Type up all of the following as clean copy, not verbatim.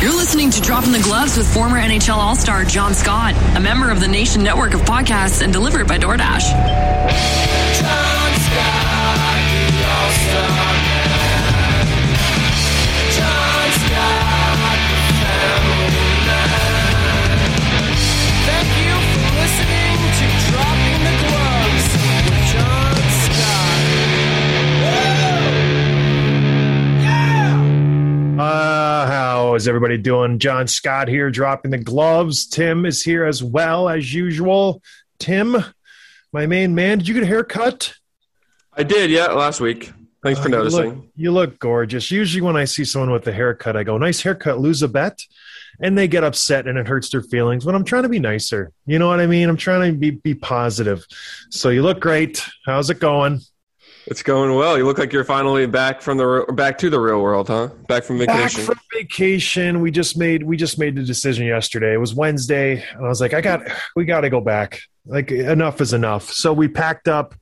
You're listening to Dropping the Gloves with former NHL All-Star John Scott, a member of the Nation Network of podcasts and delivered by DoorDash. John Scott, the All-Star man. John Scott, the family man. Thank you for listening to Dropping the Gloves with John Scott. Woo! Yeah! How is everybody doing? John Scott here, dropping the gloves. Tim is here as well, as usual. Tim, my main man, did you get a haircut? I did, yeah, last week. Thanks for noticing. You look gorgeous. Usually when I see someone with a haircut, I go, nice haircut, lose a bet. And they get upset and it hurts their feelings. But I'm trying to be nicer. You know what I mean? I'm trying to be positive. So you look great. How's it going? It's going well. You look like you're finally back to the real world, huh? Back from vacation. Back from vacation. We just made the decision yesterday. It was Wednesday, and I was like, we got to go back. Like, enough is enough. So we packed up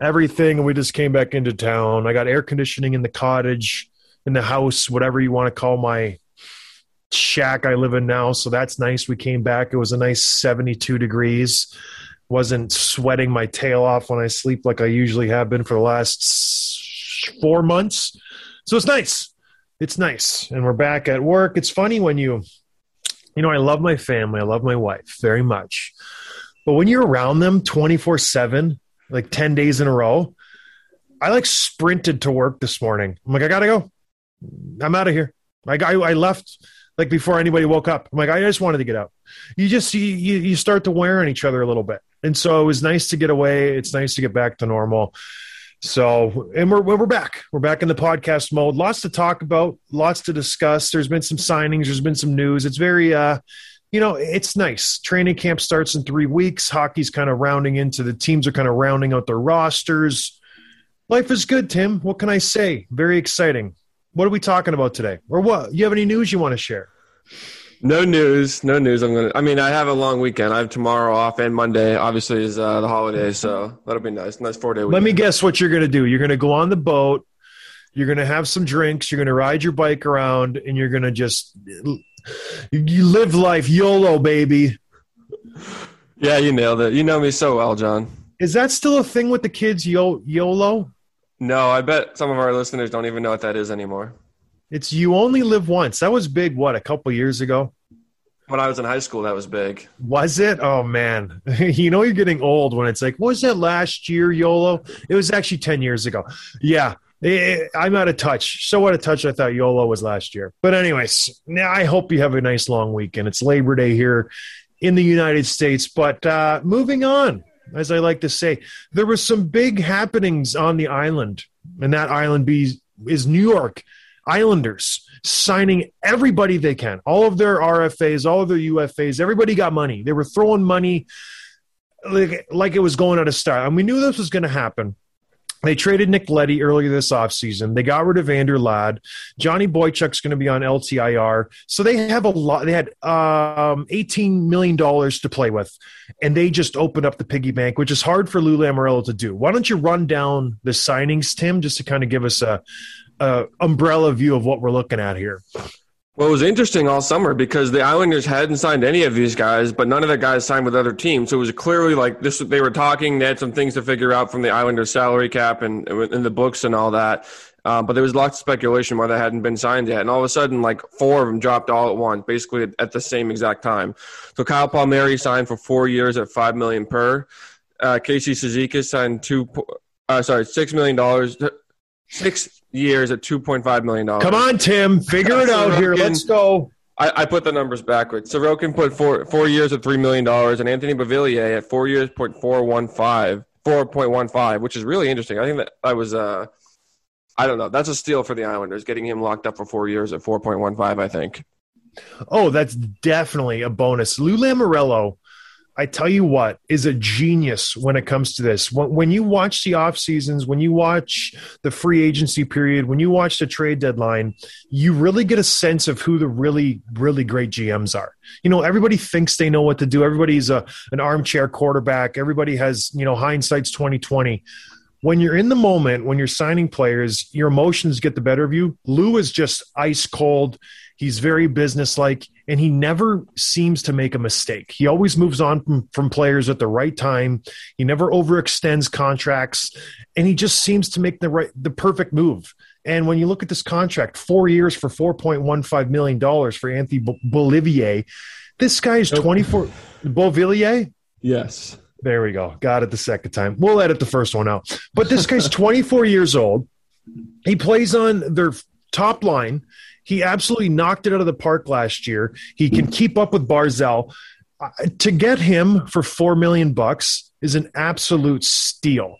everything, and we just came back into town. I got air conditioning in the cottage, in the house, whatever you want to call my shack I live in now. So that's nice. We came back. It was a nice 72 degrees. Wasn't sweating my tail off when I sleep like I usually have been for the last 4 months. So it's nice. It's nice. And we're back at work. It's funny when you know, I love my family. I love my wife very much. But when you're around them 24/7, like 10 days in a row, I like sprinted to work this morning. I'm like, I got to go. I'm out of here. Like I left like before anybody woke up. I'm like, I just wanted to get out. You start to wear on each other a little bit. And so it was nice to get away. It's nice to get back to normal. So, and we're back. We're back in the podcast mode. Lots to talk about, lots to discuss. There's been some signings. There's been some news. It's very, it's nice. Training camp starts in 3 weeks. Hockey's kind of rounding into the teams are kind of rounding out their rosters. Life is good, Tim. What can I say? Very exciting. What are we talking about today? Or what? You have any news you want to share? No news. I have a long weekend. I have tomorrow off, and Monday obviously is the holiday, so that'll be nice. Nice 4-day weekend. Let me guess what you're going to do. You're going to go on the boat. You're going to have some drinks. You're going to ride your bike around, and you're going to just you live life YOLO, baby. Yeah, you nailed it. You know me so well, John. Is that still a thing with the kids, YOLO? No, I bet some of our listeners don't even know what that is anymore. It's you only live once. That was big, a couple years ago? When I was in high school, that was big. Was it? Oh, man. You know you're getting old when it's like, what was that last year, YOLO? It was actually 10 years ago. Yeah, I'm out of touch. So out of touch, I thought YOLO was last year. But anyways, now I hope you have a nice long weekend. It's Labor Day here in the United States. But moving on, as I like to say, there were some big happenings on the island, and that island is New York Islanders signing everybody they can, all of their RFAs, all of their UFAs. Everybody got money. They were throwing money like it was going out of style. And we knew this was going to happen. They traded Nick Leddy earlier this offseason. They got rid of Evander Ladd. Johnny Boychuk's going to be on LTIR. So they have a lot. They had $18 million to play with, and they just opened up the piggy bank, which is hard for Lou Lamoriello to do. Why don't you run down the signings, Tim, just to kind of give us a umbrella view of what we're looking at here. Well, it was interesting all summer because the Islanders hadn't signed any of these guys, but none of the guys signed with other teams. So it was clearly like this. They were talking. They had some things to figure out from the Islanders salary cap and in the books and all that. But there was lots of speculation why they hadn't been signed yet. And all of a sudden, like, four of them dropped all at once, basically at the same exact time. So Kyle Palmieri signed for 4 years at $5 million per. Casey Cizikas signed $6 million, 6 years at $2.5 million. Come on, Tim. Figure it out here. Let's go. I put the numbers backwards. Sorokin put four years at $3 million, and Anthony Beauvillier at 4 years, 4.15, which is really interesting. I think that I was I don't know. That's a steal for the Islanders, getting him locked up for 4 years at 4.15, I think. Oh, that's definitely a bonus. Lou Lamoriello, I tell you what, is a genius when it comes to this. When you watch the off seasons, when you watch the free agency period, when you watch the trade deadline, you really get a sense of who the really, really great GMs are. You know, everybody thinks they know what to do. Everybody's an armchair quarterback. Everybody has, you know, hindsight's 20/20. When you're in the moment, when you're signing players, your emotions get the better of you. Lou is just ice cold. He's very businesslike, and he never seems to make a mistake. He always moves on from players at the right time. He never overextends contracts, and he just seems to make the perfect move. And when you look at this contract, 4 years for $4.15 million for Anthony Beauvillier, this guy is 24. Beauvillier? Yes. There we go. Got it the second time. We'll edit the first one out. But this guy's 24 years old. He plays on their top line. He absolutely knocked it out of the park last year. He can keep up with Barzal. To get him for $4 million is an absolute steal,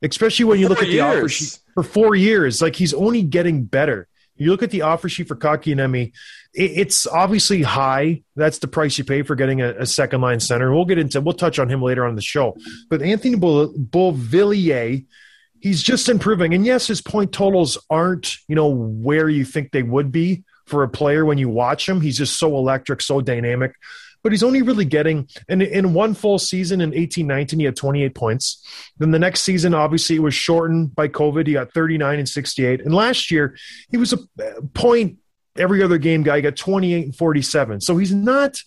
especially when you look at the offer sheet for 4 years. Like, he's only getting better. You look at the offer sheet for Kotkaniemi, it's obviously high. That's the price you pay for getting a second-line center. We'll touch on him later on the show. But Anthony Beauvillier, he's just improving. And, yes, his point totals aren't, you know, where you think they would be for a player when you watch him. He's just so electric, so dynamic. But he's only really getting – in one full season in 18-19, he had 28 points. Then the next season, obviously, it was shortened by COVID. He got 39 and 68. And last year, he was a point every other game guy. He got 28 and 47. So he's not,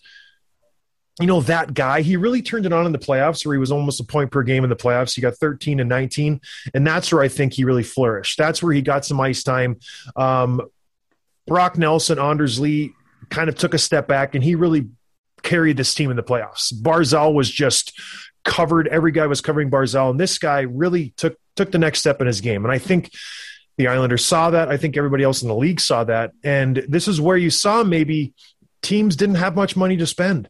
you know, that guy. He really turned it on in the playoffs where he was almost a point per game in the playoffs. He got 13 and 19. And that's where I think he really flourished. That's where he got some ice time. Brock Nelson, Anders Lee kind of took a step back, and he really – carried this team in the playoffs. Barzal was just covered. Every guy was covering Barzal, and this guy really took the next step in his game. And I think the Islanders saw that. I think everybody else in the league saw that. And this is where you saw maybe teams didn't have much money to spend.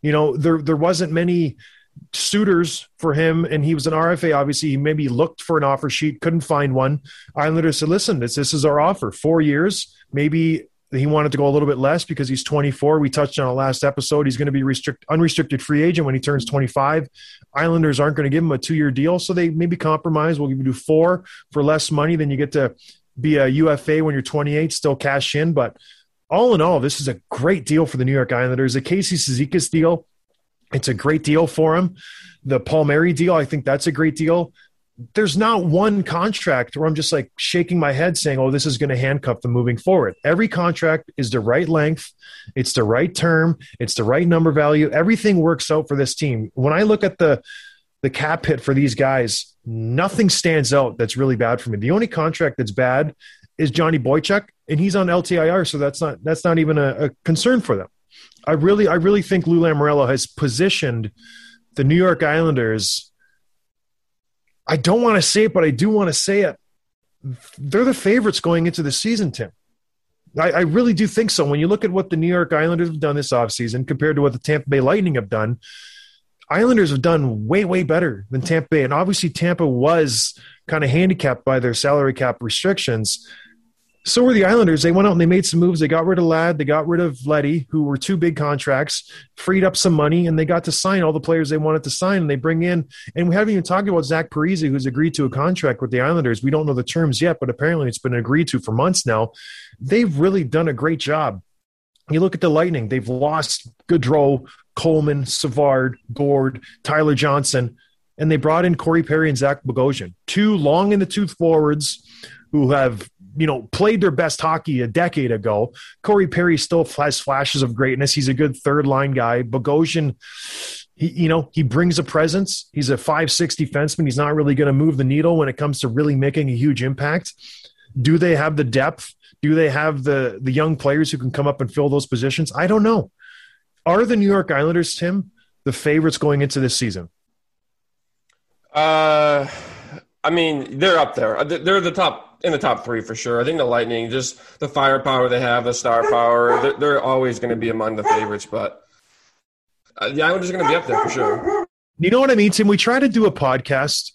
You know, there wasn't many suitors for him, and he was an RFA, obviously. He maybe looked for an offer sheet, couldn't find one. Islanders said, listen, this is our offer. 4 years, maybe – he wanted to go a little bit less because he's 24. We touched on it last episode. He's going to be unrestricted free agent when he turns 25. Islanders aren't going to give him a 2-year deal, so they maybe compromise. We'll give you 4 for less money. Then you get to be a UFA when you're 28, still cash in. But all in all, this is a great deal for the New York Islanders. The Casey Cizikas deal, it's a great deal for him. The Palmieri deal, I think that's a great deal. There's not one contract where I'm just like shaking my head saying, oh, this is going to handcuff them moving forward. Every contract is the right length. It's the right term. It's the right number value. Everything works out for this team. When I look at the cap hit for these guys, nothing stands out that's really bad for me. The only contract that's bad is Johnny Boychuk, and he's on LTIR. So that's not even a concern for them. I really think Lou Lamoriello has positioned the New York Islanders. I don't want to say it, but I do want to say it. They're the favorites going into the season, Tim. I really do think so. When you look at what the New York Islanders have done this offseason compared to what the Tampa Bay Lightning have done, Islanders have done way, way better than Tampa Bay. And obviously Tampa was kind of handicapped by their salary cap restrictions. So were the Islanders. They went out and they made some moves. They got rid of Ladd. They got rid of Leddy, who were 2 big contracts, freed up some money, and they got to sign all the players they wanted to sign. And they bring in – and we haven't even talked about Zach Parise, who's agreed to a contract with the Islanders. We don't know the terms yet, but apparently it's been agreed to for months now. They've really done a great job. You look at the Lightning. They've lost Gaudreau, Coleman, Savard, Gord, Tyler Johnson, and they brought in Corey Perry and Zach Bogosian, 2 long-in-the-tooth forwards who have – you know, played their best hockey a decade ago. Corey Perry still has flashes of greatness. He's a good third-line guy. Bogosian, he brings a presence. He's a 5'6" defenseman. He's not really going to move the needle when it comes to really making a huge impact. Do they have the depth? Do they have the young players who can come up and fill those positions? I don't know. Are the New York Islanders, Tim, the favorites going into this season? I mean, they're up there. They're in the top three for sure. I think the Lightning, just the firepower they have, the star power, they're always going to be among the favorites. But the Islanders are going to be up there for sure. You know what I mean, Tim? We try to do a podcast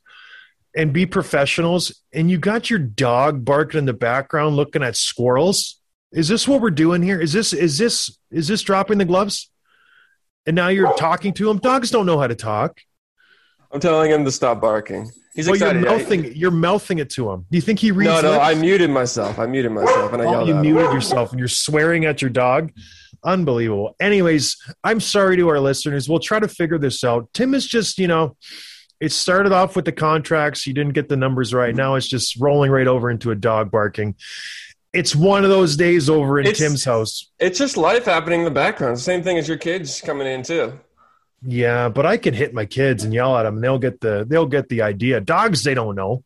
and be professionals, and you got your dog barking in the background looking at squirrels. Is this what we're doing here? Is this dropping the gloves? And now you're talking to him? Dogs don't know how to talk. I'm telling him to stop barking. He's excited. You're mouthing it to him. Do you think he reads it? No, I muted myself. And I yelled at him. You muted yourself, and you're swearing at your dog? Unbelievable. Anyways, I'm sorry to our listeners. We'll try to figure this out. Tim is just, it started off with the contracts. You didn't get the numbers right. Now it's just rolling right over into a dog barking. It's one of those days over in Tim's house. It's just life happening in the background. Same thing as your kids coming in too. Yeah, but I can hit my kids and yell at them, and they'll get the idea. Dogs, they don't know.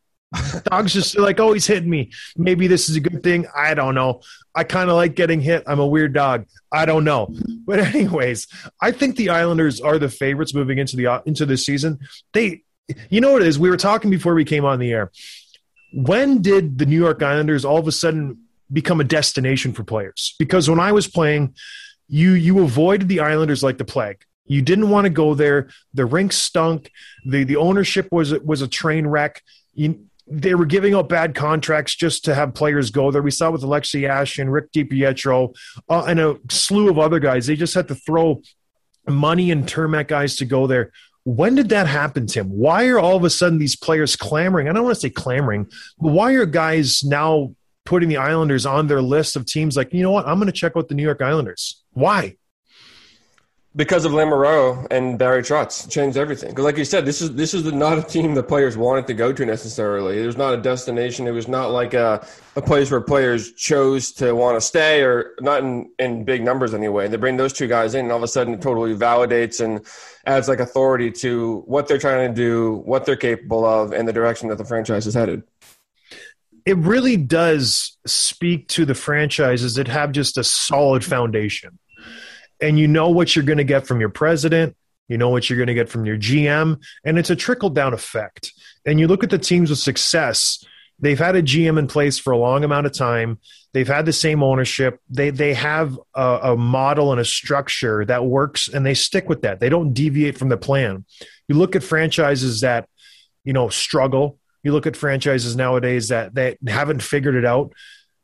Dogs just are like, oh, he's hitting me. Maybe this is a good thing. I don't know. I kind of like getting hit. I'm a weird dog. I don't know. But anyways, I think the Islanders are the favorites moving into this season. You know what it is? We were talking before we came on the air. When did the New York Islanders all of a sudden become a destination for players? Because when I was playing, you avoided the Islanders like the plague. You didn't want to go there. The rink stunk. The ownership was a train wreck. They were giving out bad contracts just to have players go there. We saw with Alexei Ashin, Rick DiPietro, and a slew of other guys. They just had to throw money and Termac guys to go there. When did that happen, Tim? Why are all of a sudden these players clamoring? I don't want to say clamoring, but why are guys now putting the Islanders on their list of teams like, you know what, I'm going to check out the New York Islanders? Why? Because of Lamoriello and Barry Trotz changed everything. Because like you said, this is not a team the players wanted to go to necessarily. It was not a destination. It was not like a place where players chose to want to stay, or not in big numbers anyway. They bring those two guys in, and all of a sudden it totally validates and adds like authority to what they're trying to do, what they're capable of, and the direction that the franchise is headed. It really does speak to the franchises that have just a solid foundation. And you know what you're going to get from your president. You know what you're going to get from your GM. And it's a trickle-down effect. And you look at the teams with success. They've had a GM in place for a long amount of time. They've had the same ownership. They have a model and a structure that works, and they stick with that. They don't deviate from the plan. You look at franchises that, struggle. You look at franchises nowadays that haven't figured it out.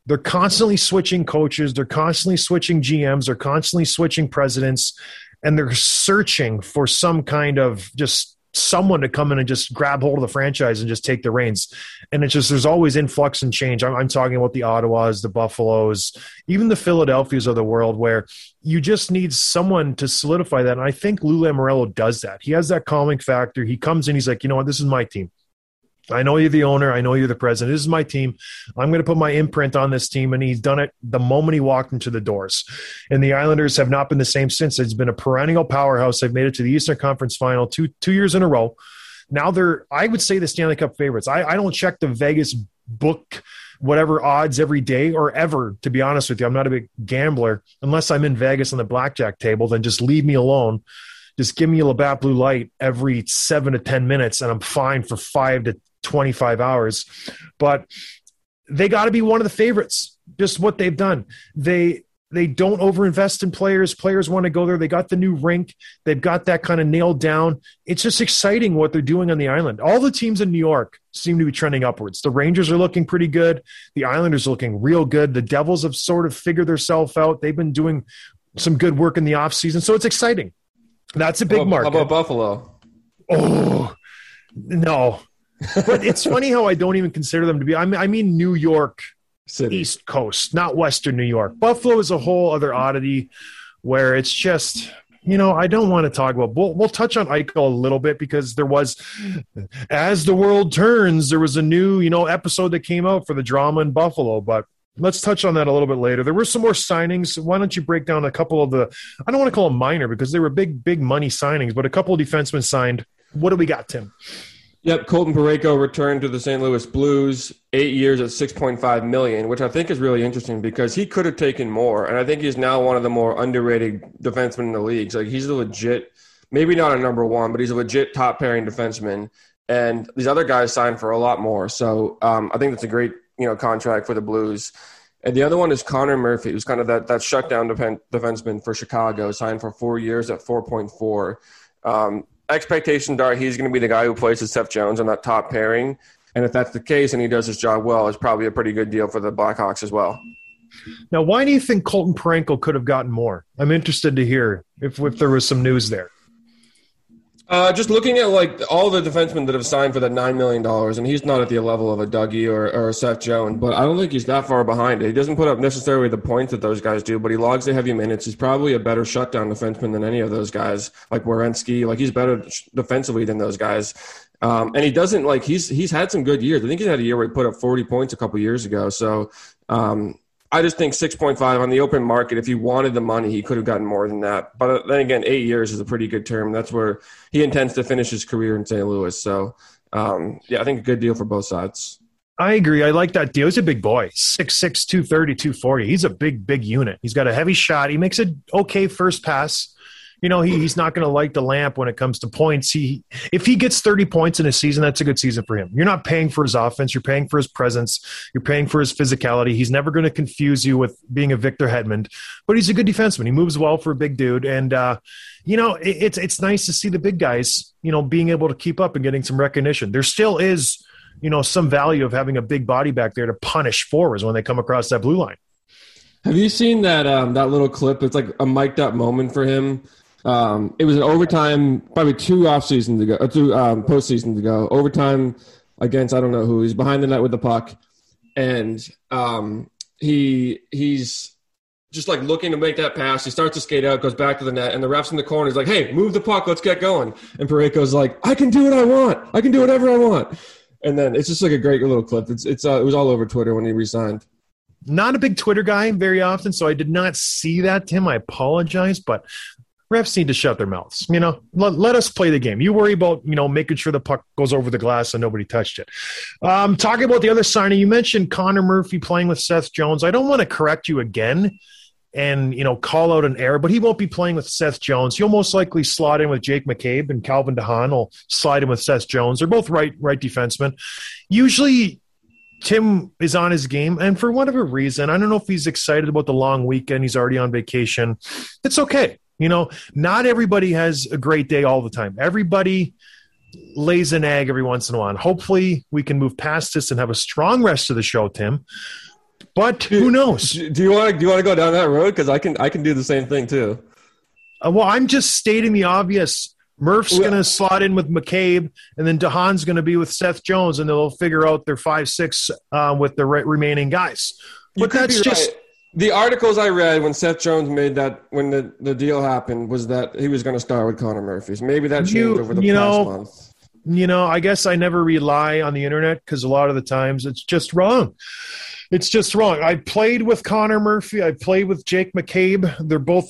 They're constantly switching coaches. They're constantly switching GMs. They're constantly switching presidents. And they're searching for some kind of just someone to come in and just grab hold of the franchise and just take the reins. And it's just, there's always influx and change. I'm talking about the Ottawas, the Buffaloes, even the Philadelphias of the world, where you just need someone to solidify that. And I think Lou Lamoriello does that. He has that calming factor. He comes in, he's like, you know what, this is my team. I know you're the owner. I know you're the president. This is my team. I'm going to put my imprint on this team. And he's done it the moment he walked into the doors. And the Islanders have not been the same since. It's been a perennial powerhouse. They've made it to the Eastern Conference Final two years in a row. Now they're, I would say, the Stanley Cup favorites. I don't check the Vegas book, whatever odds every day or ever, to be honest with you. I'm not a big gambler. Unless I'm in Vegas on the blackjack table, then just leave me alone. Just give me a Labatt Blue Light every 7 to 10 minutes, and I'm fine for 5 to 25 hours. But they got to be one of the favorites, just what they've done. They don't overinvest in players. Players want to go there. They got the new rink. They've got that kind of nailed down. It's just exciting what they're doing on the island. All the teams in New York seem to be trending upwards. The Rangers are looking pretty good. The Islanders are looking real good. The Devils have sort of figured themselves out. They've been doing some good work in the offseason, so it's exciting. That's a big market. How about Buffalo? Oh, no. But it's funny how I don't even consider them to be. I mean New York City. East Coast, not Western New York. Buffalo is a whole other oddity where it's just, I don't want to talk about. We'll touch on Eichel a little bit, because there was, as the world turns, there was a new, episode that came out for the drama in Buffalo. But let's touch on that a little bit later. There were some more signings. Why don't you break down a couple of the – I don't want to call them minor because they were big money signings, but a couple of defensemen signed. What do we got, Tim? Yep, Colton Parayko returned to the St. Louis Blues, 8 years at $6.5 million, which I think is really interesting because he could have taken more, and I think he's now one of the more underrated defensemen in the league. Like, he's a legit, maybe not a number one, but he's a legit top-pairing defenseman, and these other guys signed for a lot more. So I think that's a great, you know, contract for the Blues. And the other one is Connor Murphy, who's kind of that shutdown defenseman for Chicago, signed for 4 years at 4.4. Expectations are he's going to be the guy who plays with Seth Jones on that top pairing. And if that's the case and he does his job well, it's probably a pretty good deal for the Blackhawks as well. Now, why do you think Colton Parayko could have gotten more? I'm interested to hear if there was some news there. Just looking at, like, all the defensemen that have signed for that $9 million, and he's not at the level of a Dougie or a Seth Jones, but I don't think he's that far behind it. He doesn't put up necessarily the points that those guys do, but he logs the heavy minutes. He's probably a better shutdown defenseman than any of those guys, like Werenski. Like, he's better defensively than those guys. And he doesn't, like, he's had some good years. I think he's had a year where he put up 40 points a couple years ago. So I just think 6.5 on the open market, if he wanted the money, he could have gotten more than that. But then again, 8 years is a pretty good term. That's where he intends to finish his career in St. Louis. So, yeah, I think a good deal for both sides. I agree. I like that deal. He's a big boy, 6'6", 230, 240. He's a big, big unit. He's got a heavy shot. He makes an okay first pass. You know, he's not going to light the lamp when it comes to points. If he gets 30 points in a season, that's a good season for him. You're not paying for his offense. You're paying for his presence. You're paying for his physicality. He's never going to confuse you with being a Victor Hedman, but he's a good defenseman. He moves well for a big dude. And, you know, it's nice to see the big guys, you know, being able to keep up and getting some recognition. There still is, you know, some value of having a big body back there to punish forwards when they come across that blue line. Have you seen that little clip? It's like a mic'd up moment for him. It was an overtime, probably postseasons ago, overtime against, I don't know who, he's behind the net with the puck. And he's just like looking to make that pass. He starts to skate out, goes back to the net, and the ref's in the corner. He's like, hey, move the puck. Let's get going. And Parayko's like, I can do what I want. I can do whatever I want. And then it's just like a great little clip. It was all over Twitter when he resigned. Not a big Twitter guy very often, so I did not see that, Tim. I apologize, but refs need to shut their mouths. You know, let us play the game. You worry about, you know, making sure the puck goes over the glass and nobody touched it. Talking about the other signing, you mentioned Connor Murphy playing with Seth Jones. I don't want to correct you again and, you know, call out an error, but he won't be playing with Seth Jones. He'll most likely slot in with Jake McCabe, and Calvin DeHaan will slide in with Seth Jones. They're both right defensemen. Usually Tim is on his game, and for whatever reason, I don't know if he's excited about the long weekend. He's already on vacation. It's okay. You know, not everybody has a great day all the time. Everybody lays an egg every once in a while. Hopefully we can move past this and have a strong rest of the show, Tim. But who knows? Do you want to go down that road? Because I can do the same thing too. Well, I'm just stating the obvious. Murph's going to slot in with McCabe, and then DeHaan's going to be with Seth Jones, and they'll figure out their 5-6 with the remaining guys. But that's just right. The articles I read when Seth Jones made that, when the deal happened, was that he was going to start with Connor Murphy. So maybe that changed over the past month. You know, I guess I never rely on the internet because a lot of the times it's just wrong. It's just wrong. I played with Connor Murphy. I played with Jake McCabe. They're both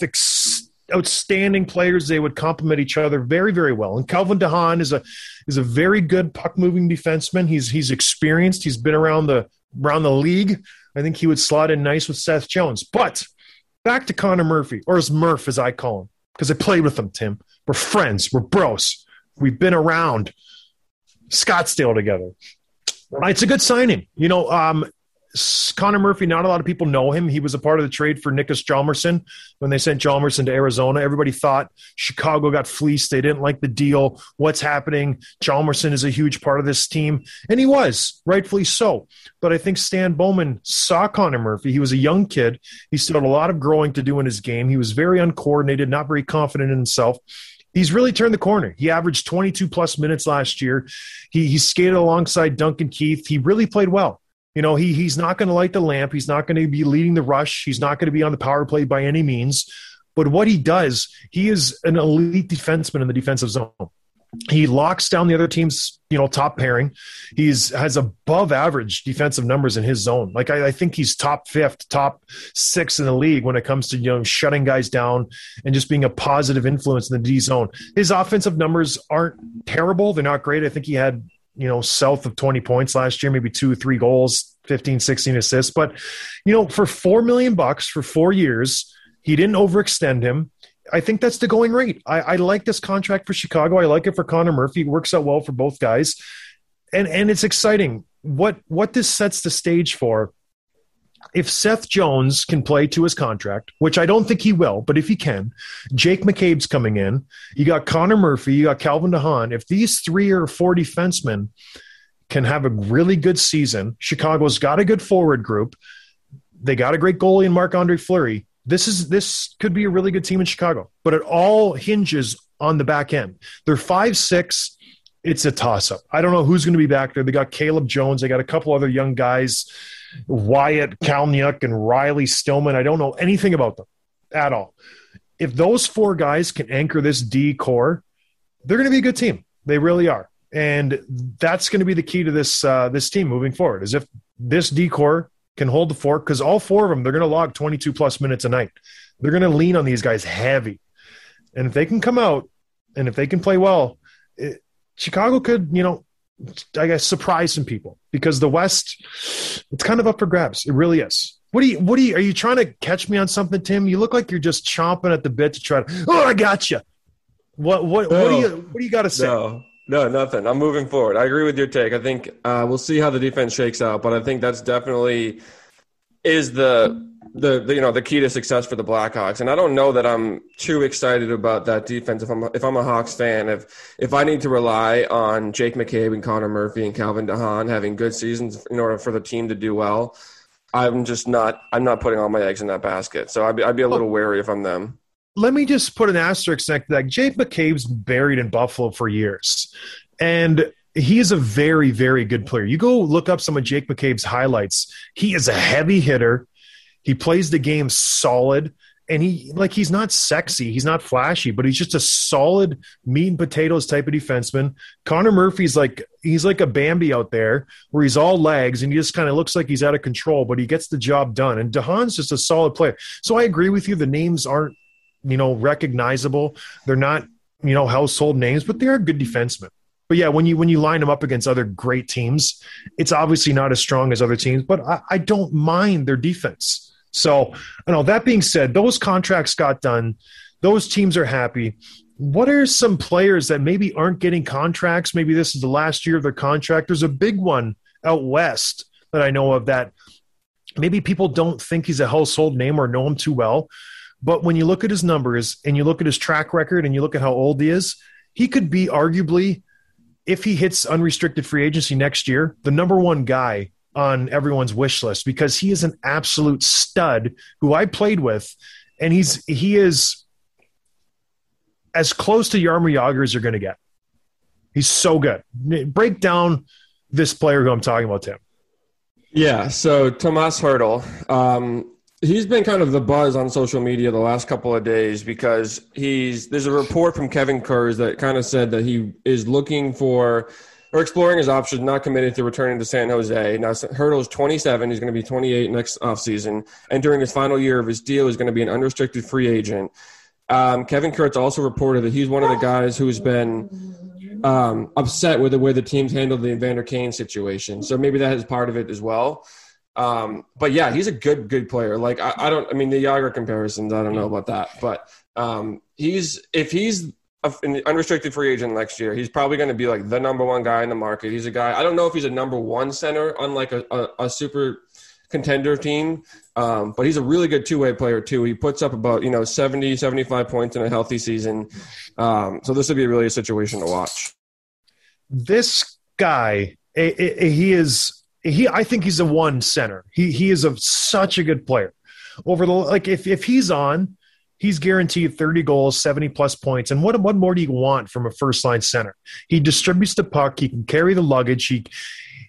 outstanding players. They would complement each other very, very well. And Calvin DeHaan is a very good puck moving defenseman. He's experienced. He's been around the league. I think he would slot in nice with Seth Jones. But back to Connor Murphy, or as Murph as I call him, because I played with him, Tim. We're friends. We're bros. We've been around Scottsdale together. It's a good signing. You know, Connor Murphy, not a lot of people know him. He was a part of the trade for Niklas Hjalmarsson when they sent Hjalmarsson to Arizona. Everybody thought Chicago got fleeced. They didn't like the deal. What's happening? Hjalmarsson is a huge part of this team, and he was, rightfully so. But I think Stan Bowman saw Connor Murphy. He was a young kid. He still had a lot of growing to do in his game. He was very uncoordinated, not very confident in himself. He's really turned the corner. He averaged 22-plus minutes last year. He skated alongside Duncan Keith. He really played well. You know, he's not going to light the lamp. He's not going to be leading the rush. He's not going to be on the power play by any means. But what he does, he is an elite defenseman in the defensive zone. He locks down the other team's, you know, top pairing. He has above average defensive numbers in his zone. Like, I think he's top fifth, top sixth in the league when it comes to, you know, shutting guys down and just being a positive influence in the D zone. His offensive numbers aren't terrible. They're not great. I think he had you know, south of 20 points last year, maybe 2 or 3 goals, 15, 16 assists. But, you know, for $4 million for 4 years, he didn't overextend him. I think that's the going rate. I like this contract for Chicago. I like it for Connor Murphy. It works out well for both guys. And it's exciting. What this sets the stage for, if Seth Jones can play to his contract, which I don't think he will, but if he can, Jake McCabe's coming in. You got Connor Murphy. You got Calvin DeHaan. If these 3 or 4 defensemen can have a really good season, Chicago's got a good forward group. They got a great goalie in Mark Andre Fleury. This could be a really good team in Chicago, but it all hinges on the back end. They're 5-6. It's a toss-up. I don't know who's going to be back there. They got Caleb Jones. They got a couple other young guys, Wyatt Kalniuk and Riley Stillman. I don't know anything about them at all. If those 4 guys can anchor this D core, they're going to be a good team. They really are. And that's going to be the key to this team moving forward, is if this D core can hold the fort, because all 4 of them, they're going to log 22-plus minutes a night. They're going to lean on these guys heavy. And if they can come out and if they can play well, Chicago could, you know, I guess, surprise some people, because the West, it's kind of up for grabs. It really is. Are you trying to catch me on something, Tim? You look like you're just chomping at the bit to try to, oh, I got you. What do you got to say? No, nothing. I'm moving forward. I agree with your take. I think we'll see how the defense shakes out, but I think that's definitely is the key to success for the Blackhawks. And I don't know that I'm too excited about that defense. If I'm a Hawks fan, if I need to rely on Jake McCabe and Connor Murphy and Calvin DeHaan having good seasons in order for the team to do well, I'm not putting all my eggs in that basket. So I'd be a little wary if I'm them. Let me just put an asterisk next to that. Jake McCabe's buried in Buffalo for years, and he is a very, very good player. You go look up some of Jake McCabe's highlights. He is a heavy hitter. He plays the game solid, and he's not sexy. He's not flashy, but he's just a solid meat and potatoes type of defenseman. Connor Murphy's he's like a Bambi out there where he's all legs and he just kind of looks like he's out of control, but he gets the job done. And DeHaan's just a solid player. So I agree with you. The names aren't, you know, recognizable. They're not, you know, household names, but they are good defensemen. But yeah, when you line them up against other great teams, it's obviously not as strong as other teams, but I don't mind their defense. So, you know, that being said, those contracts got done. Those teams are happy. What are some players that maybe aren't getting contracts? Maybe this is the last year of their contract. There's a big one out west that I know of that maybe people don't think he's a household name or know him too well. But when you look at his numbers and you look at his track record and you look at how old he is, he could be arguably, if he hits unrestricted free agency next year, the number one guy on everyone's wish list, because he is an absolute stud who I played with, and he is as close to Jaromir Jagr as you're going to get. He's so good. Break down this player who I'm talking about, Tim. Yeah, so Tomas Hertl. He's been kind of the buzz on social media the last couple of days because there's a report from Kevin Kurz that kind of said that he is looking for or exploring his options, not committed to returning to San Jose. Now, Hertl's 27. He's going to be 28 next offseason. And during his final year of his deal, he's going to be an unrestricted free agent. Kevin Kurz also reported that he's one of the guys who's been upset with the way the team's handled the Evander Kane situation. So maybe that is part of it as well. But yeah, he's a good player. Like, I mean, the Jagr comparisons, I don't know about that, but, if he's an unrestricted free agent next year, he's probably going to be like the number one guy in the market. He's a guy, I don't know if he's a number one center on like a super contender team. But he's a really good two-way player too. He puts up about, you know, 70, 75 points in a healthy season. So this would be really a situation to watch. This guy, I think he's a one center. He is such a good player. Over the if he's on, he's guaranteed 30 goals, 70-plus points. And what more do you want from a first-line center? He distributes the puck. He can carry the luggage.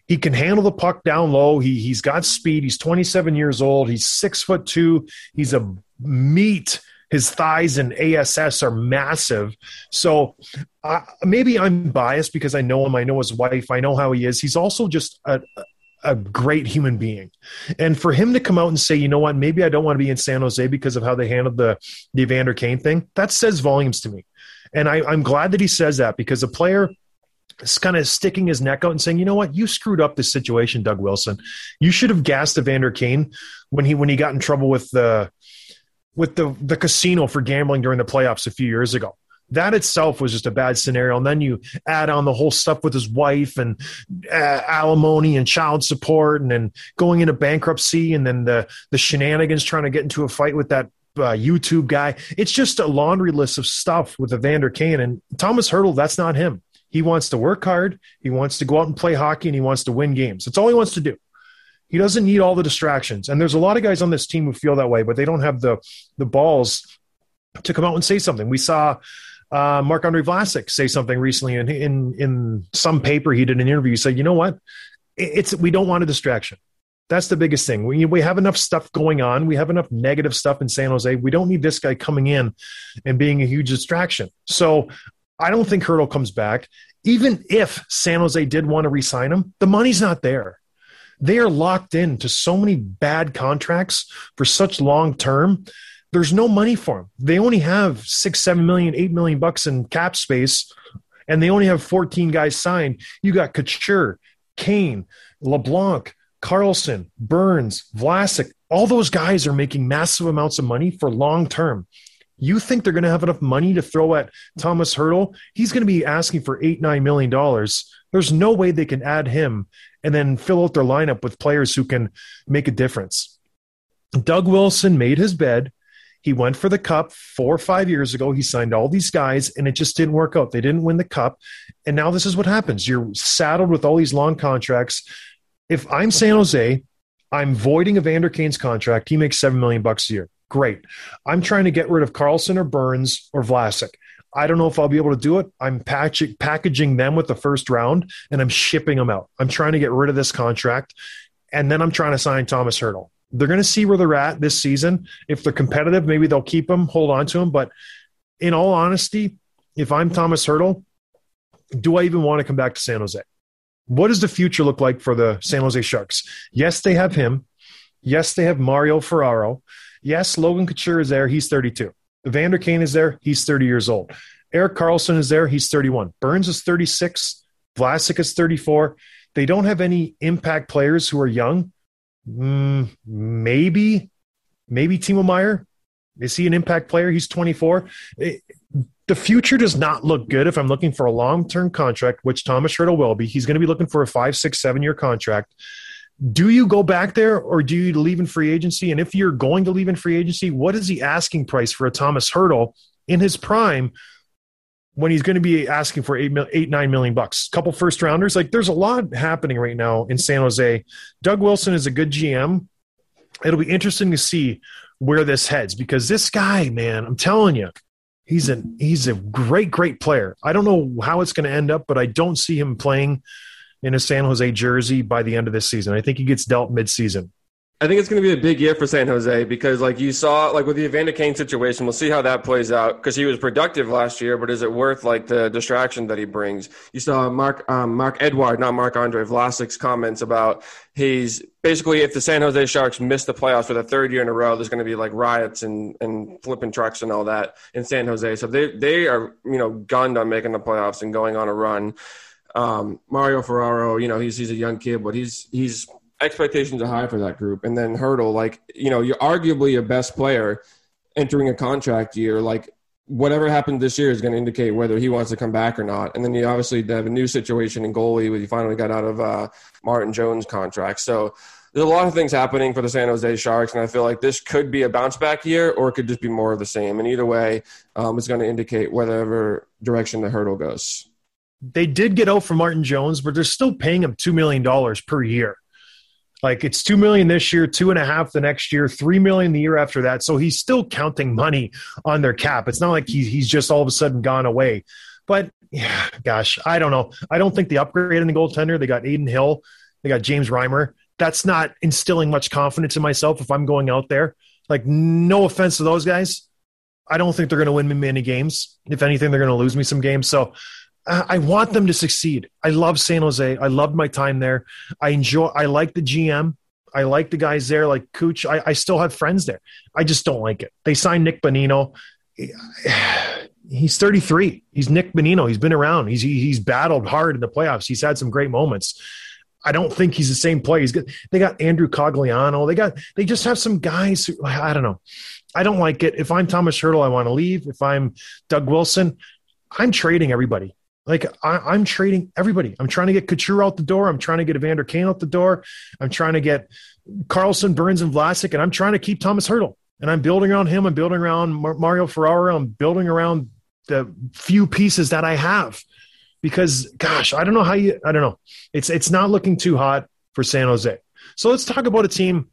He can handle the puck down low. He's got speed. He's 27 years old. He's 6'2". He's a meat. His thighs and ASS are massive. So maybe I'm biased because I know him. I know his wife. I know how he is. He's also just a great human being. And for him to come out and say, you know what, maybe I don't want to be in San Jose because of how they handled the Evander Kane thing, that says volumes to me. And I'm glad that he says that, because a player kind of sticking his neck out and saying, you know what, you screwed up this situation, Doug Wilson. You should have gassed Evander Kane when he got in trouble with the casino for gambling during the playoffs a few years ago. That itself was just a bad scenario. And then you add on the whole stuff with his wife and alimony and child support and then going into bankruptcy and then the shenanigans trying to get into a fight with that YouTube guy. It's just a laundry list of stuff with Evander Kane. And Tomas Hertl, that's not him. He wants to work hard. He wants to go out and play hockey, and he wants to win games. That's all he wants to do. He doesn't need all the distractions. And there's a lot of guys on this team who feel that way, but they don't have the balls to come out and say something. We saw Mark Andre Vlasic say something recently in some paper he did an interview. He said, you know what? We don't want a distraction. That's the biggest thing. We have enough stuff going on. We have enough negative stuff in San Jose. We don't need this guy coming in and being a huge distraction. So I don't think Hertl comes back. Even if San Jose did want to re-sign him, the money's not there. They are locked into so many bad contracts for such long term. There's no money for them. They only have $6, $7 million, $8 million bucks in cap space, and they only have 14 guys signed. You got Couture, Kane, LeBlanc, Carlson, Burns, Vlasic. All those guys are making massive amounts of money for long term. You think they're going to have enough money to throw at Tomas Hertl? He's going to be asking for $8, $9 million. There's no way they can add him and then fill out their lineup with players who can make a difference. Doug Wilson made his bed. He went for the cup 4 or 5 years ago. He signed all these guys, and it just didn't work out. They didn't win the cup, and now this is what happens. You're saddled with all these long contracts. If I'm San Jose, I'm voiding Evander Kane's contract. He makes $7 million a year. Great. I'm trying to get rid of Carlson or Burns or Vlasic. I don't know if I'll be able to do it. I'm packaging them with the first round, and I'm shipping them out. I'm trying to get rid of this contract, and then I'm trying to sign Tomas Hertl. They're going to see where they're at this season. If they're competitive, maybe they'll keep him, hold on to him. But in all honesty, if I'm Tomas Hertl, do I even want to come back to San Jose? What does the future look like for the San Jose Sharks? Yes, they have him. Yes, they have Mario Ferraro. Yes, Logan Couture is there. He's 32. Evander Kane is there. He's 30 years old. Erik Karlsson is there. He's 31. Burns is 36. Vlasic is 34. They don't have any impact players who are young. Maybe Timo Meier. Is he an impact player? He's 24. The future does not look good if I'm looking for a long-term contract, which Tomas Hertl will be. He's going to be looking for a 5, 6, 7-year contract. Do you go back there or do you leave in free agency? And if you're going to leave in free agency, what is the asking price for a Tomas Hertl in his prime when he's going to be asking for $8, $9 million bucks? Couple first rounders. Like, there's a lot happening right now in San Jose. Doug Wilson is a good GM. It'll be interesting to see where this heads, because this guy, man, I'm telling you, he's a great, great player. I don't know how it's going to end up, but I don't see him playing in a San Jose jersey by the end of this season. I think he gets dealt midseason. I think it's going to be a big year for San Jose because, like you saw, like with the Evander Kane situation, we'll see how that plays out because he was productive last year, but is it worth like the distraction that he brings? You saw Marc Edouard, not Mark Andre Vlasic's comments about he's basically, if the San Jose Sharks miss the playoffs for the third year in a row, there's going to be like riots and flipping trucks and all that in San Jose. So they are, you know, gunned on making the playoffs and going on a run. Mario Ferraro, you know, he's a young kid, but he's expectations are high for that group. And then Hertl, like, you know, you're arguably your best player entering a contract year. Like, whatever happened this year is going to indicate whether he wants to come back or not. And then you obviously have a new situation in goalie where you finally got out of Martin Jones' contract. So there's a lot of things happening for the San Jose Sharks, and I feel like this could be a bounce-back year or it could just be more of the same. And either way, it's going to indicate whatever direction the Hertl goes. They did get out from Martin Jones, but they're still paying him $2 million per year. Like, it's $2 million this year, $2.5 million the next year, $3 million the year after that. So he's still counting money on their cap. It's not like he's just all of a sudden gone away. But, yeah, gosh, I don't know. I don't think the upgrade in the goaltender, they got Aiden Hill, they got James Reimer. That's not instilling much confidence in myself if I'm going out there. Like, no offense to those guys. I don't think they're going to win me many games. If anything, they're going to lose me some games. So I want them to succeed. I love San Jose. I loved my time there. I like the GM. I like the guys there, like Cooch. I still have friends there. I just don't like it. They signed Nick Bonino. he's 33. He's Nick Bonino. He's been around. He's battled hard in the playoffs. He's had some great moments. I don't think he's the same player. They got Andrew Cogliano. They just have some guys who, I don't know. I don't like it. If I'm Tomas Hertl, I want to leave. If I'm Doug Wilson, I'm trading everybody. Like I'm trading everybody. I'm trying to get Couture out the door. I'm trying to get Evander Kane out the door. I'm trying to get Carlson, Burns, and Vlasic, and I'm trying to keep Tomas Hertl. And I'm building around him. I'm building around Mario Ferraro. I'm building around the few pieces that I have. Because, gosh, I don't know how you – I don't know. It's not looking too hot for San Jose. So let's talk about a team.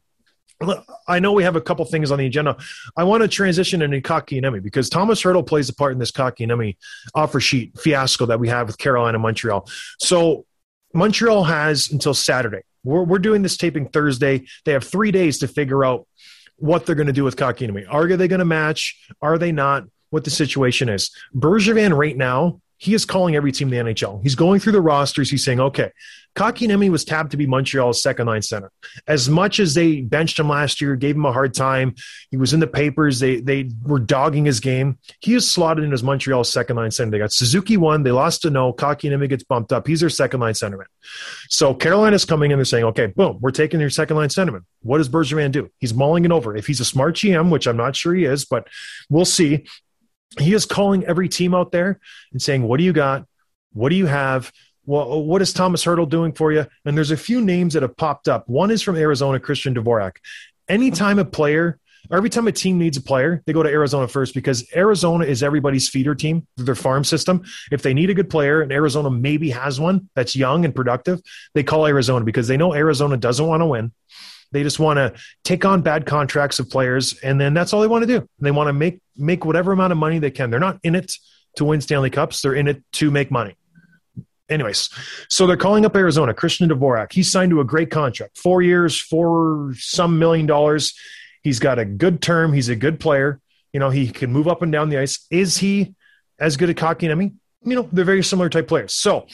I know we have a couple things on the agenda. I want to transition into Kotkaniemi because Tomas Hertl plays a part in this Kotkaniemi offer sheet fiasco that we have with Carolina and Montreal. So Montreal has until Saturday. We're doing this taping Thursday. They have 3 days to figure out what they're going to do with Kotkaniemi. Are they going to match? Are they not? What the situation is. Bergevin right now, he is calling every team in the NHL. He's going through the rosters. He's saying, okay, Kotkaniemi was tabbed to be Montreal's second-line center. As much as they benched him last year, gave him a hard time, he was in the papers, they were dogging his game, he is slotted in as Montreal's second-line center. They got Suzuki one, they lost to no, Kotkaniemi gets bumped up. He's their second-line centerman. So Carolina's coming in, they're saying, okay, boom, we're taking your second-line centerman. What does Bergevin do? He's mulling it over. If he's a smart GM, which I'm not sure he is, but we'll see, he is calling every team out there and saying, what do you got? What do you have? Well, what is Tomas Hertl doing for you? And there's a few names that have popped up. One is from Arizona, Christian Dvorak. Anytime a player, or every time a team needs a player, they go to Arizona first because Arizona is everybody's feeder team, their farm system. If they need a good player and Arizona maybe has one that's young and productive, they call Arizona because they know Arizona doesn't want to win. They just want to take on bad contracts of players, and then that's all they want to do. They want to make whatever amount of money they can. They're not in it to win Stanley Cups. They're in it to make money. Anyways, so they're calling up Arizona, Christian Dvorak. He's signed to a great contract, 4 years, $4 million. He's got a good term. He's a good player. You know, he can move up and down the ice. Is he as good at Kotkaniemi? You know, they're very similar type players. So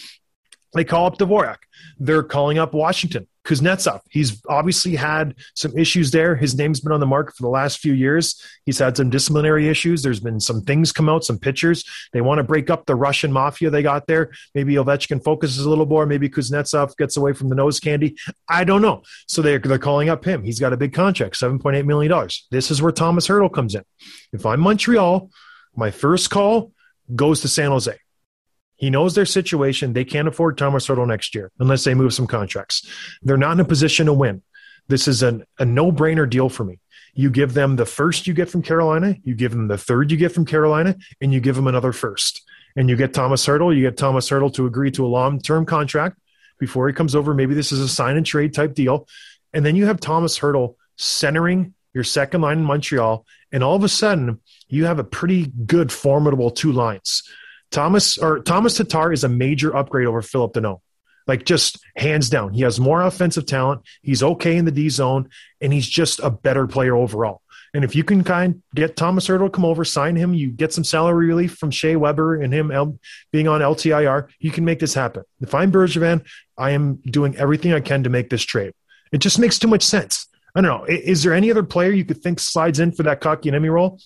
they call up Dvorak. They're calling up Washington, Kuznetsov. He's obviously had some issues there. His name's been on the market for the last few years. He's had some disciplinary issues. There's been some things come out, some pictures. They want to break up the Russian mafia they got there. Maybe Ovechkin focuses a little more. Maybe Kuznetsov gets away from the nose candy. I don't know. So they're calling up him. He's got a big contract, $7.8 million. This is where Tomas Hertl comes in. If I'm Montreal, my first call goes to San Jose. He knows their situation. They can't afford Tomas Hertl next year unless they move some contracts. They're not in a position to win. This is a no-brainer deal for me. You give them the first you get from Carolina, you give them the third you get from Carolina, and you give them another first. And you get Tomas Hertl. You get Tomas Hertl to agree to a long-term contract before he comes over. Maybe this is a sign-and-trade type deal. And then you have Tomas Hertl centering your second line in Montreal, and all of a sudden you have a pretty good, formidable two lines. Thomas Tatar is a major upgrade over Philip Deneau. Like, just hands down. He has more offensive talent. He's okay in the D zone, and he's just a better player overall. And if you can kind of get Tomas Hertl to come over, sign him, you get some salary relief from Shea Weber and him being on LTIR, you can make this happen. If I'm Bergevin, I am doing everything I can to make this trade. It just makes too much sense. I don't know. Is there any other player you could think slides in for that Kotkaniemi role?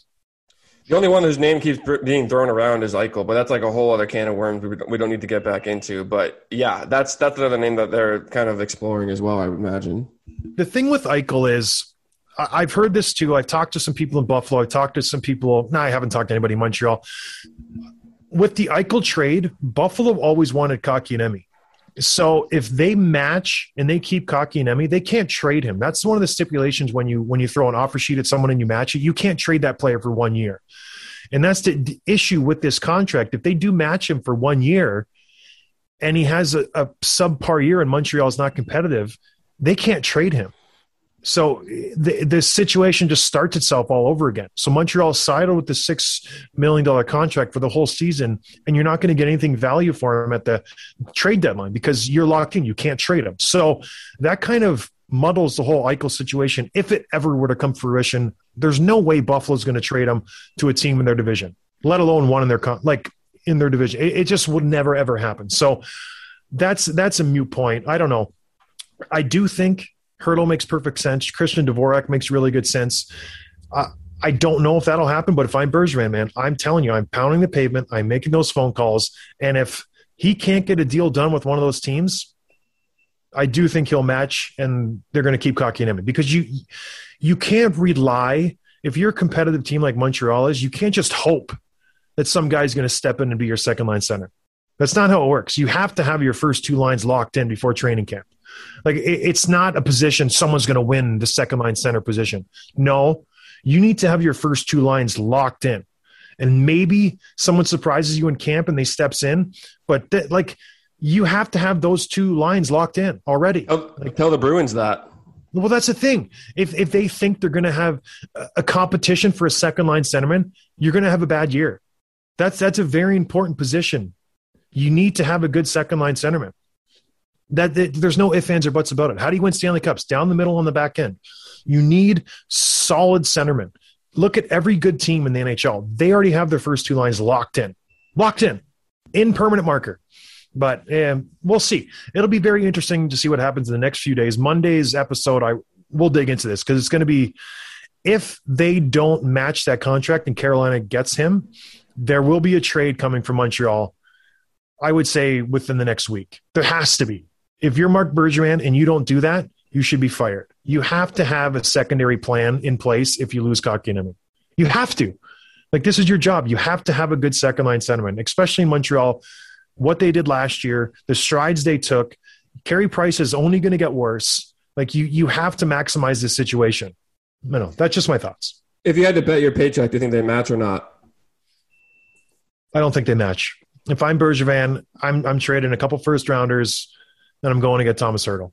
The only one whose name keeps being thrown around is Eichel, but that's like a whole other can of worms we don't need to get back into. But, yeah, that's another name that they're kind of exploring as well, I would imagine. The thing with Eichel is I've heard this too. I've talked to some people in Buffalo. I've talked to some people – no, I haven't talked to anybody in Montreal. With the Eichel trade, Buffalo always wanted Kotkaniemi. So if they match and they keep Kotkaniemi, they can't trade him. That's one of the stipulations when you throw an offer sheet at someone and you match it. You can't trade that player for 1 year. And that's the issue with this contract. If they do match him for 1 year and he has a subpar year and Montreal is not competitive, they can't trade him. So the situation just starts itself all over again. So Montreal sidled with the $6 million contract for the whole season, and you're not going to get anything value for him at the trade deadline because you're locked in. You can't trade him. So that kind of muddles the whole Eichel situation. If it ever were to come to fruition, there's no way Buffalo's going to trade him to a team in their division, let alone one in their in their division. It just would never, ever happen. So that's a moot point. I don't know. I do think Hertl makes perfect sense. Christian Dvorak makes really good sense. I don't know if that'll happen, but if I'm Bergevin, man, I'm telling you, I'm pounding the pavement. I'm making those phone calls. And if he can't get a deal done with one of those teams, I do think he'll match, and they're going to keep Kotkaniemi, because you can't rely – if you're a competitive team like Montreal is, you can't just hope that some guy's going to step in and be your second-line center. That's not how it works. You have to have your first two lines locked in before training camp. Like, it's not a position someone's going to win the second-line center position. No, you need to have your first two lines locked in. And maybe someone surprises you in camp and they steps in, but you have to have those two lines locked in already. Oh, tell the Bruins that. Well, that's the thing. If they think they're going to have a competition for a second-line centerman, you're going to have a bad year. That's a very important position. You need to have a good second-line centerman. There's no ifs, ands, or buts about it. How do you win Stanley Cups? Down the middle on the back end. You need solid centermen. Look at every good team in the NHL. They already have their first two lines locked in. In permanent marker. But we'll see. It'll be very interesting to see what happens in the next few days. Monday's episode, I will dig into this, because it's going to be, if they don't match that contract and Carolina gets him, there will be a trade coming from Montreal, I would say, within the next week. There has to be. If you're Marc Bergevin and you don't do that, you should be fired. You have to have a secondary plan in place if you lose Kotkaniemi. You have to. Like, this is your job. You have to have a good second-line centerman, especially in Montreal. What they did last year, the strides they took, Carey Price is only going to get worse. Like, you have to maximize this situation. No, that's just my thoughts. If you had to bet your paycheck, do you think they match or not? I don't think they match. If I'm Bergevin, I'm trading a couple first rounders, and I'm going to get Tomas Hertl.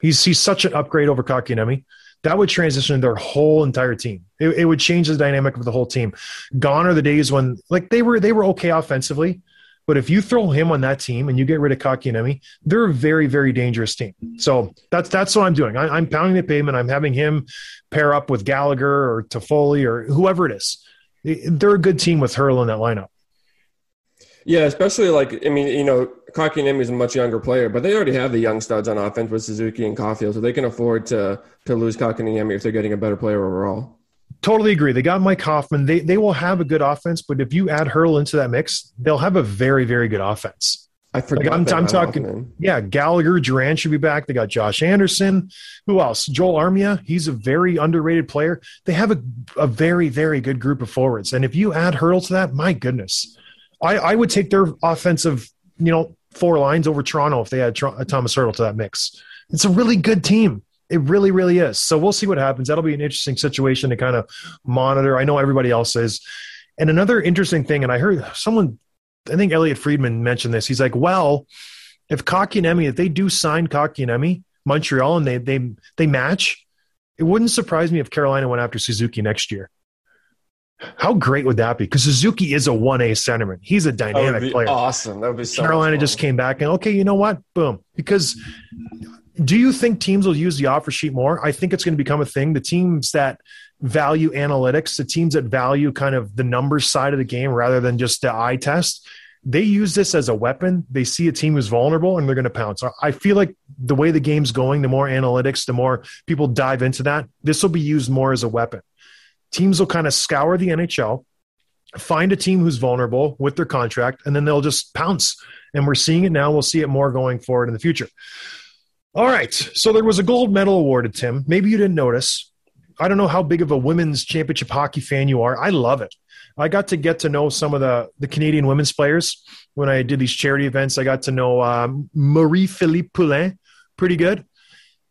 He's such an upgrade over Kotkaniemi. That would transition their whole entire team. It would change the dynamic of the whole team. Gone are the days when, like, they were okay offensively. But if you throw him on that team and you get rid of Kotkaniemi, they're a very, very dangerous team. So that's what I'm doing. I'm pounding the pavement. I'm having him pair up with Gallagher or Toffoli or whoever it is. They're a good team with Hertl in that lineup. Yeah, especially Kotkaniemi is a much younger player, but they already have the young studs on offense with Suzuki and Caulfield, so they can afford to lose Kotkaniemi if they're getting a better player overall. Totally agree. They got Mike Hoffman. They will have a good offense, but if you add Hertl into that mix, they'll have a very, very good offense. I forgot. Like, I'm talking. Hoffman. Yeah, Gallagher, Duran should be back. They got Josh Anderson. Who else? Joel Armia. He's a very underrated player. They have a very, very good group of forwards, and if you add Hertl to that, my goodness, I would take their offensive, four lines over Toronto if they had Tomas Hertl to that mix. It's a really good team. It really, really is. So we'll see what happens. That'll be an interesting situation to kind of monitor. I know everybody else is. And another interesting thing, and I heard someone, I think Elliot Friedman mentioned this. He's like, well, if they do sign Kotkaniemi, Montreal, and they match, it wouldn't surprise me if Carolina went after Suzuki next year. How great would that be? Because Suzuki is a 1A centerman. He's a dynamic player. Awesome. That would be so Carolina just came back and, okay, you know what? Boom. Because do you think teams will use the offer sheet more? I think it's going to become a thing. The teams that value analytics, the teams that value kind of the numbers side of the game rather than just the eye test, they use this as a weapon. They see a team who's vulnerable and they're going to pounce. I feel like the way the game's going, the more analytics, the more people dive into that, this will be used more as a weapon. Teams will kind of scour the NHL, find a team who's vulnerable with their contract, and then they'll just pounce. And we're seeing it now. We'll see it more going forward in the future. All right, so there was a gold medal awarded, Tim. Maybe you didn't notice. I don't know how big of a women's championship hockey fan you are. I love it. I got to get to know some of the Canadian women's players when I did these charity events. I got to know Marie-Philippe Poulin pretty good.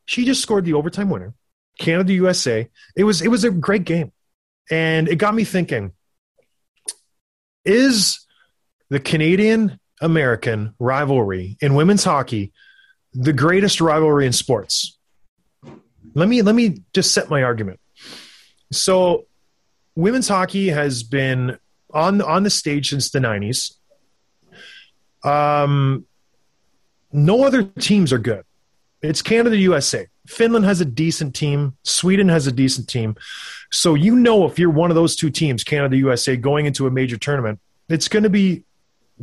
She just scored the overtime winner, Canada-USA. It was a great game, and it got me thinking, is the Canadian-American rivalry in women's hockey the greatest rivalry in sports? Let me just set my argument. So women's hockey has been on the stage since the 90s. No other teams are good. It's Canada, USA. Finland has a decent team. Sweden has a decent team. So if you're one of those two teams, Canada, USA, going into a major tournament, it's going to be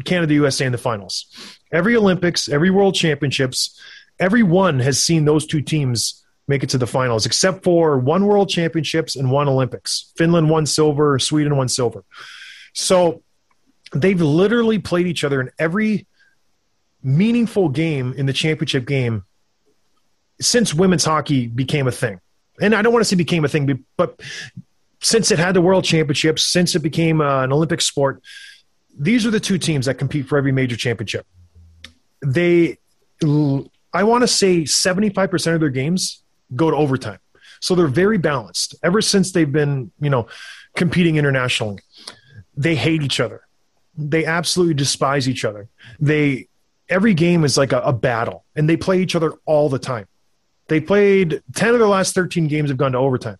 Canada, USA in the finals. Every Olympics, every World Championships, everyone has seen those two teams make it to the finals, except for one World Championships and one Olympics. Finland won silver, Sweden won silver. So they've literally played each other in every meaningful game in the championship game since women's hockey became a thing. And I don't want to say became a thing, but since it had the World Championships, since it became an Olympic sport, these are the two teams that compete for every major championship. They, I want to say 75% of their games go to overtime. So they're very balanced ever since they've been, you know, competing internationally. They hate each other. They absolutely despise each other. They, every game is like a battle, and they play each other all the time. They played 10 of their last 13 games have gone to overtime.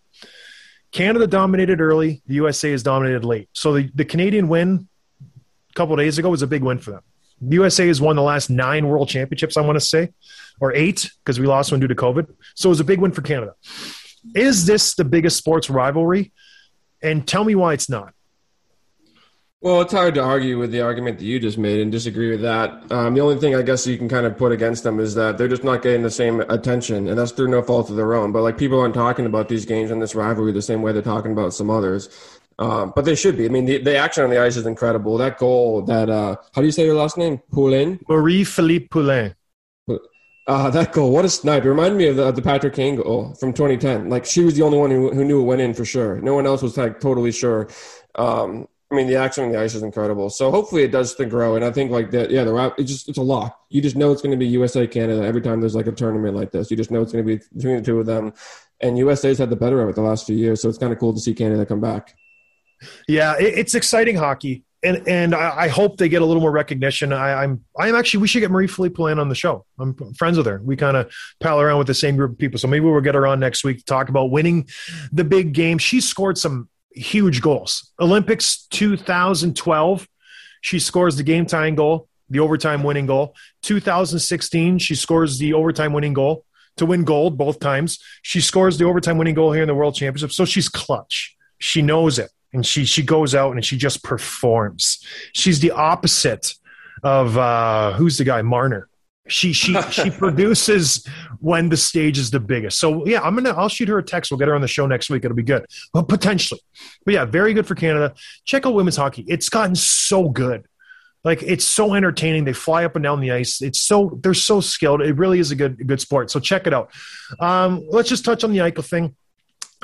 Canada dominated early. The USA has dominated late. So the Canadian win a couple of days ago was a big win for them. The USA has won the last 9 world championships, I want to say, or 8, because we lost one due to COVID. So it was a big win for Canada. Is this the biggest sports rivalry? And tell me why it's not. Well, it's hard to argue with the argument that you just made and disagree with that. The only thing I guess you can kind of put against them is that they're just not getting the same attention, and that's through no fault of their own. But, like, people aren't talking about these games and this rivalry the same way they're talking about some others. But they should be. I mean, the action on the ice is incredible. That goal that how do you say your last name? Poulin? Marie-Philippe Poulin. That goal, what a snipe. It reminded me of the Patrick Kane goal from 2010. Like, she was the only one who knew it went in for sure. No one else was, like, totally sure. I mean, the action on the ice is incredible. So hopefully it does grow. And I think, like, that, yeah, it's a lock. You just know it's going to be USA, Canada every time there's, like, a tournament like this. You just know it's going to be between the two of them. And USA's had the better of it the last few years, so it's kind of cool to see Canada come back. Yeah, it's exciting hockey. And I hope they get a little more recognition. I'm actually – we should get Marie-Philippe Poulin on the show. I'm friends with her. We kind of pal around with the same group of people. So maybe we'll get her on next week to talk about winning the big game. She scored some – huge goals. Olympics 2012, she scores the game-tying goal, the overtime-winning goal. 2016, she scores the overtime-winning goal to win gold both times. She scores the overtime-winning goal here in the World Championship, so she's clutch. She knows it, and she goes out and she just performs. She's the opposite of who's the guy, Marner. She produces when the stage is the biggest. So yeah, I'll shoot her a text. We'll get her on the show next week. It'll be good. Well, potentially. But yeah, very good for Canada. Check out women's hockey. It's gotten so good. Like, it's so entertaining. They fly up and down the ice. They're so skilled. It really is a good sport. So check it out. Let's just touch on the Eichel thing.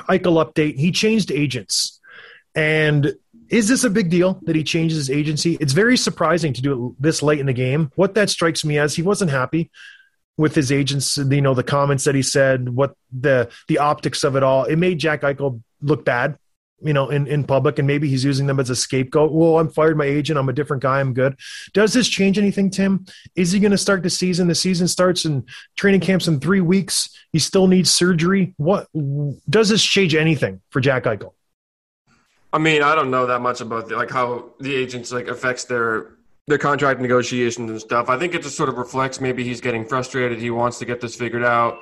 Eichel update. He changed agents. And is this a big deal that he changes his agency? It's very surprising to do it this late in the game. What that strikes me as, he wasn't happy with his agents, you know, the comments that he said, what the optics of it all. It made Jack Eichel look bad, you know, in public, and maybe he's using them as a scapegoat. Well, I'm fired my agent. I'm a different guy. I'm good. Does this change anything, Tim? Is he going to start the season? The season starts in training camps in 3 weeks. He still needs surgery. What does this change anything for Jack Eichel? I mean, I don't know that much about how the agents affects their contract negotiations and stuff. I think it just sort of reflects maybe he's getting frustrated. He wants to get this figured out.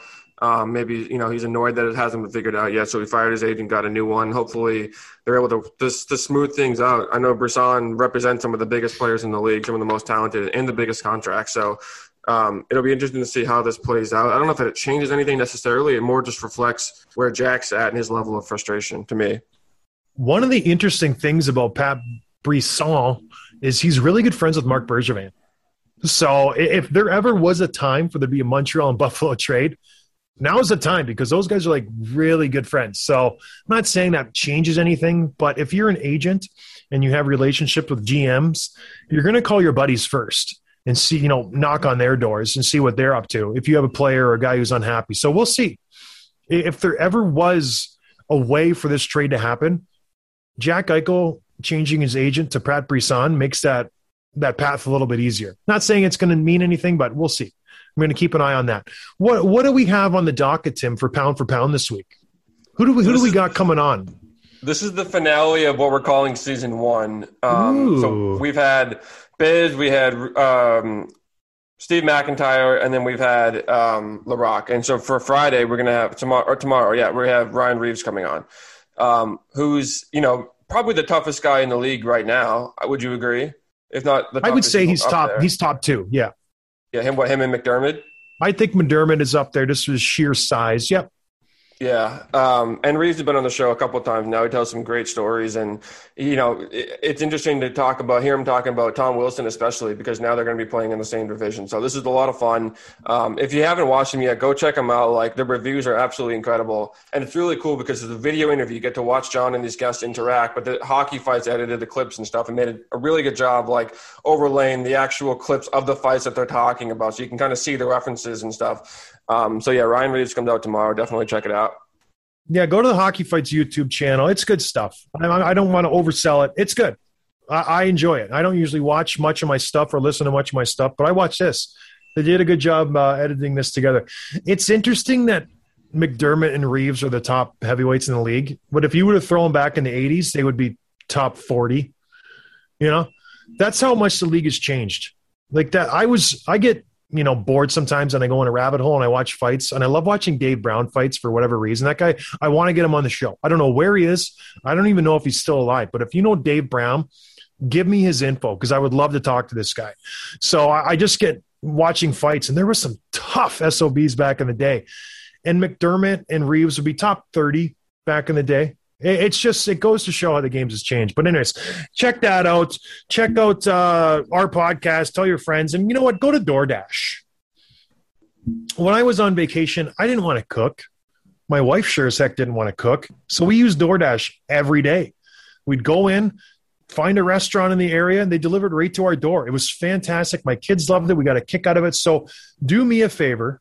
Maybe, you know, he's annoyed that it hasn't been figured out yet. So he fired his agent, got a new one. Hopefully they're able to smooth things out. I know Barzal represents some of the biggest players in the league, some of the most talented and the biggest contracts. So it'll be interesting to see how this plays out. I don't know if it changes anything necessarily. It more just reflects where Jack's at and his level of frustration to me. One of the interesting things about Pat Brisson is he's really good friends with Marc Bergevin. So if there ever was a time for there to be a Montreal and Buffalo trade, now is the time, because those guys are really good friends. So I'm not saying that changes anything, but if you're an agent and you have relationships with GMs, you're going to call your buddies first and see, you know, knock on their doors and see what they're up to if you have a player or a guy who's unhappy. So we'll see. If there ever was a way for this trade to happen, Jack Eichel changing his agent to Pat Brisson makes that path a little bit easier. Not saying it's going to mean anything, but we'll see. I'm going to keep an eye on that. What do we have on the docket, Tim, for pound this week? Who do we got coming on? This is the finale of what we're calling season one. So we've had Biz, we had Steve McIntyre, and then we've had LaRocque. And so for Friday, we're going to have we have Ryan Reeves coming on. Who's, you know, probably the toughest guy in the league right now. Would you agree? If not, I would say he's top. There. He's top two. Yeah. Yeah. Him and McDermott. I think McDermott is up there just for his sheer size. Yep. Yeah. And Reeves has been on the show a couple of times now. He tells some great stories. And, you know, it's interesting to hear him talking about Tom Wilson, especially because now they're going to be playing in the same division. So this is a lot of fun. If you haven't watched him yet, go check him out. Like, the reviews are absolutely incredible. And it's really cool because it's a video interview. You get to watch John and these guests interact, but the Hockey Fights edited the clips and stuff and made a really good job, like, overlaying the actual clips of the fights that they're talking about. So you can kind of see the references and stuff. So yeah, Ryan Reeves comes out tomorrow. Definitely check it out. Yeah, go to the Hockey Fights YouTube channel. It's good stuff. I don't want to oversell it. It's good. I enjoy it. I don't usually watch much of my stuff or listen to much of my stuff, but I watch this. They did a good job editing this together. It's interesting that McDermott and Reeves are the top heavyweights in the league, but if you would have thrown back in the 80s, they would be top 40. You know, that's how much the league has changed. Like that, I get, you know, bored sometimes and I go in a rabbit hole and I watch fights, and I love watching Dave Brown fights for whatever reason. That guy, I want to get him on the show. I don't know where he is. I don't even know if he's still alive, but if you know Dave Brown, give me his info because I would love to talk to this guy. So I just get watching fights, and there were some tough SOBs back in the day, and McDermott and Reeves would be top 30 back in the day. It's just, it goes to show how the games has changed. But anyways, check that out. Check out our podcast. Tell your friends. And you know what? Go to DoorDash. When I was on vacation, I didn't want to cook. My wife sure as heck didn't want to cook. So we used DoorDash every day. We'd go in, find a restaurant in the area, and they delivered right to our door. It was fantastic. My kids loved it. We got a kick out of it. So do me a favor.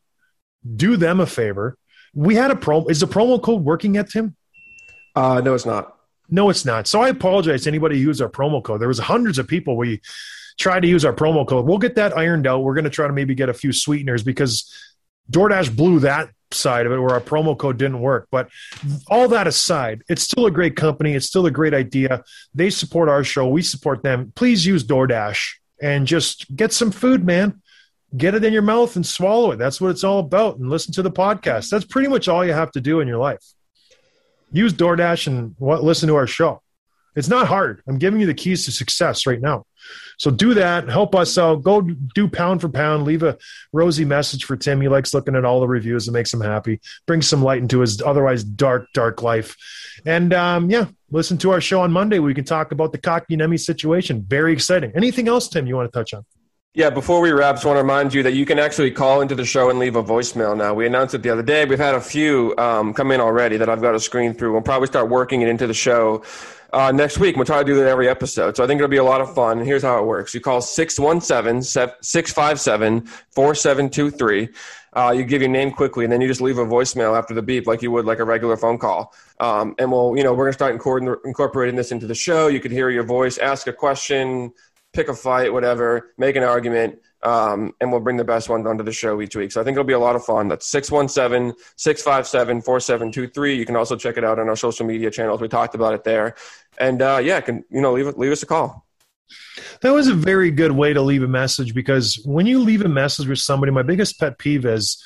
Do them a favor. We had a promo. Is the promo code working at Tim? No, it's not. No, it's not. So I apologize to anybody who used our promo code. There was hundreds of people we tried to use our promo code. We'll get that ironed out. We're going to try to maybe get a few sweeteners because DoorDash blew that side of it where our promo code didn't work. But all that aside, it's still a great company. It's still a great idea. They support our show. We support them. Please use DoorDash and just get some food, man. Get it in your mouth and swallow it. That's what it's all about. And listen to the podcast. That's pretty much all you have to do in your life. Use DoorDash and listen to our show. It's not hard. I'm giving you the keys to success right now. So do that. Help us out. Go do pound for pound. Leave a rosy message for Tim. He likes looking at all the reviews. It makes him happy. Brings some light into his otherwise dark, dark life. And, yeah, listen to our show on Monday. We can talk about the Kotkaniemi situation. Very exciting. Anything else, Tim, you want to touch on? Yeah, before we wrap, just want to remind you that you can actually call into the show and leave a voicemail now. We announced it the other day. We've had a few come in already that I've got to screen through. We'll probably start working it into the show next week. We'll try to do that every episode. So I think it'll be a lot of fun. And here's how it works. You call 617-657-4723. You give your name quickly, and then you just leave a voicemail after the beep like you would like a regular phone call. And we'll, you know, we're going to start incorporating this into the show. You could hear your voice, ask a question, pick a fight, whatever, make an argument, and we'll bring the best ones onto the show each week. So I think it'll be a lot of fun. That's 617-657-4723. You can also check it out on our social media channels. We talked about it there. And, yeah, can you know, leave us a call. That was a very good way to leave a message because when you leave a message with somebody, my biggest pet peeve is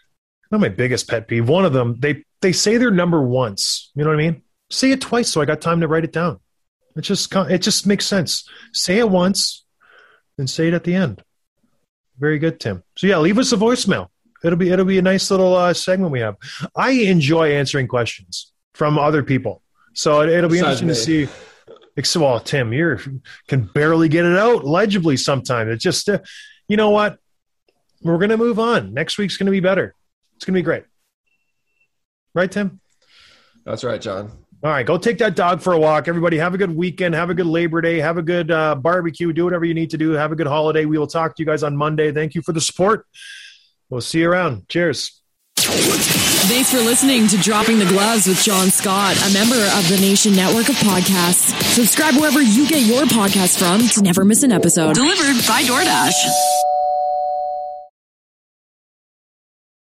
– not my biggest pet peeve. One of them, they say their number once. You know what I mean? Say it twice so I got time to write it down. It just makes sense. Say it once and say it at the end. Very good, Tim. So, yeah, leave us a voicemail. It'll be a nice little segment we have. I enjoy answering questions from other people. So it'll be interesting to see. Well, Tim, you can barely get it out legibly sometimes. It's just, you know what? We're going to move on. Next week's going to be better. It's going to be great. Right, Tim? That's right, John. All right, go take that dog for a walk. Everybody, have a good weekend. Have a good Labor Day. Have a good barbecue. Do whatever you need to do. Have a good holiday. We will talk to you guys on Monday. Thank you for the support. We'll see you around. Cheers. Thanks for listening to Dropping the Gloves with John Scott, a member of the Nation Network of podcasts. Subscribe wherever you get your podcasts from to never miss an episode. Delivered by DoorDash.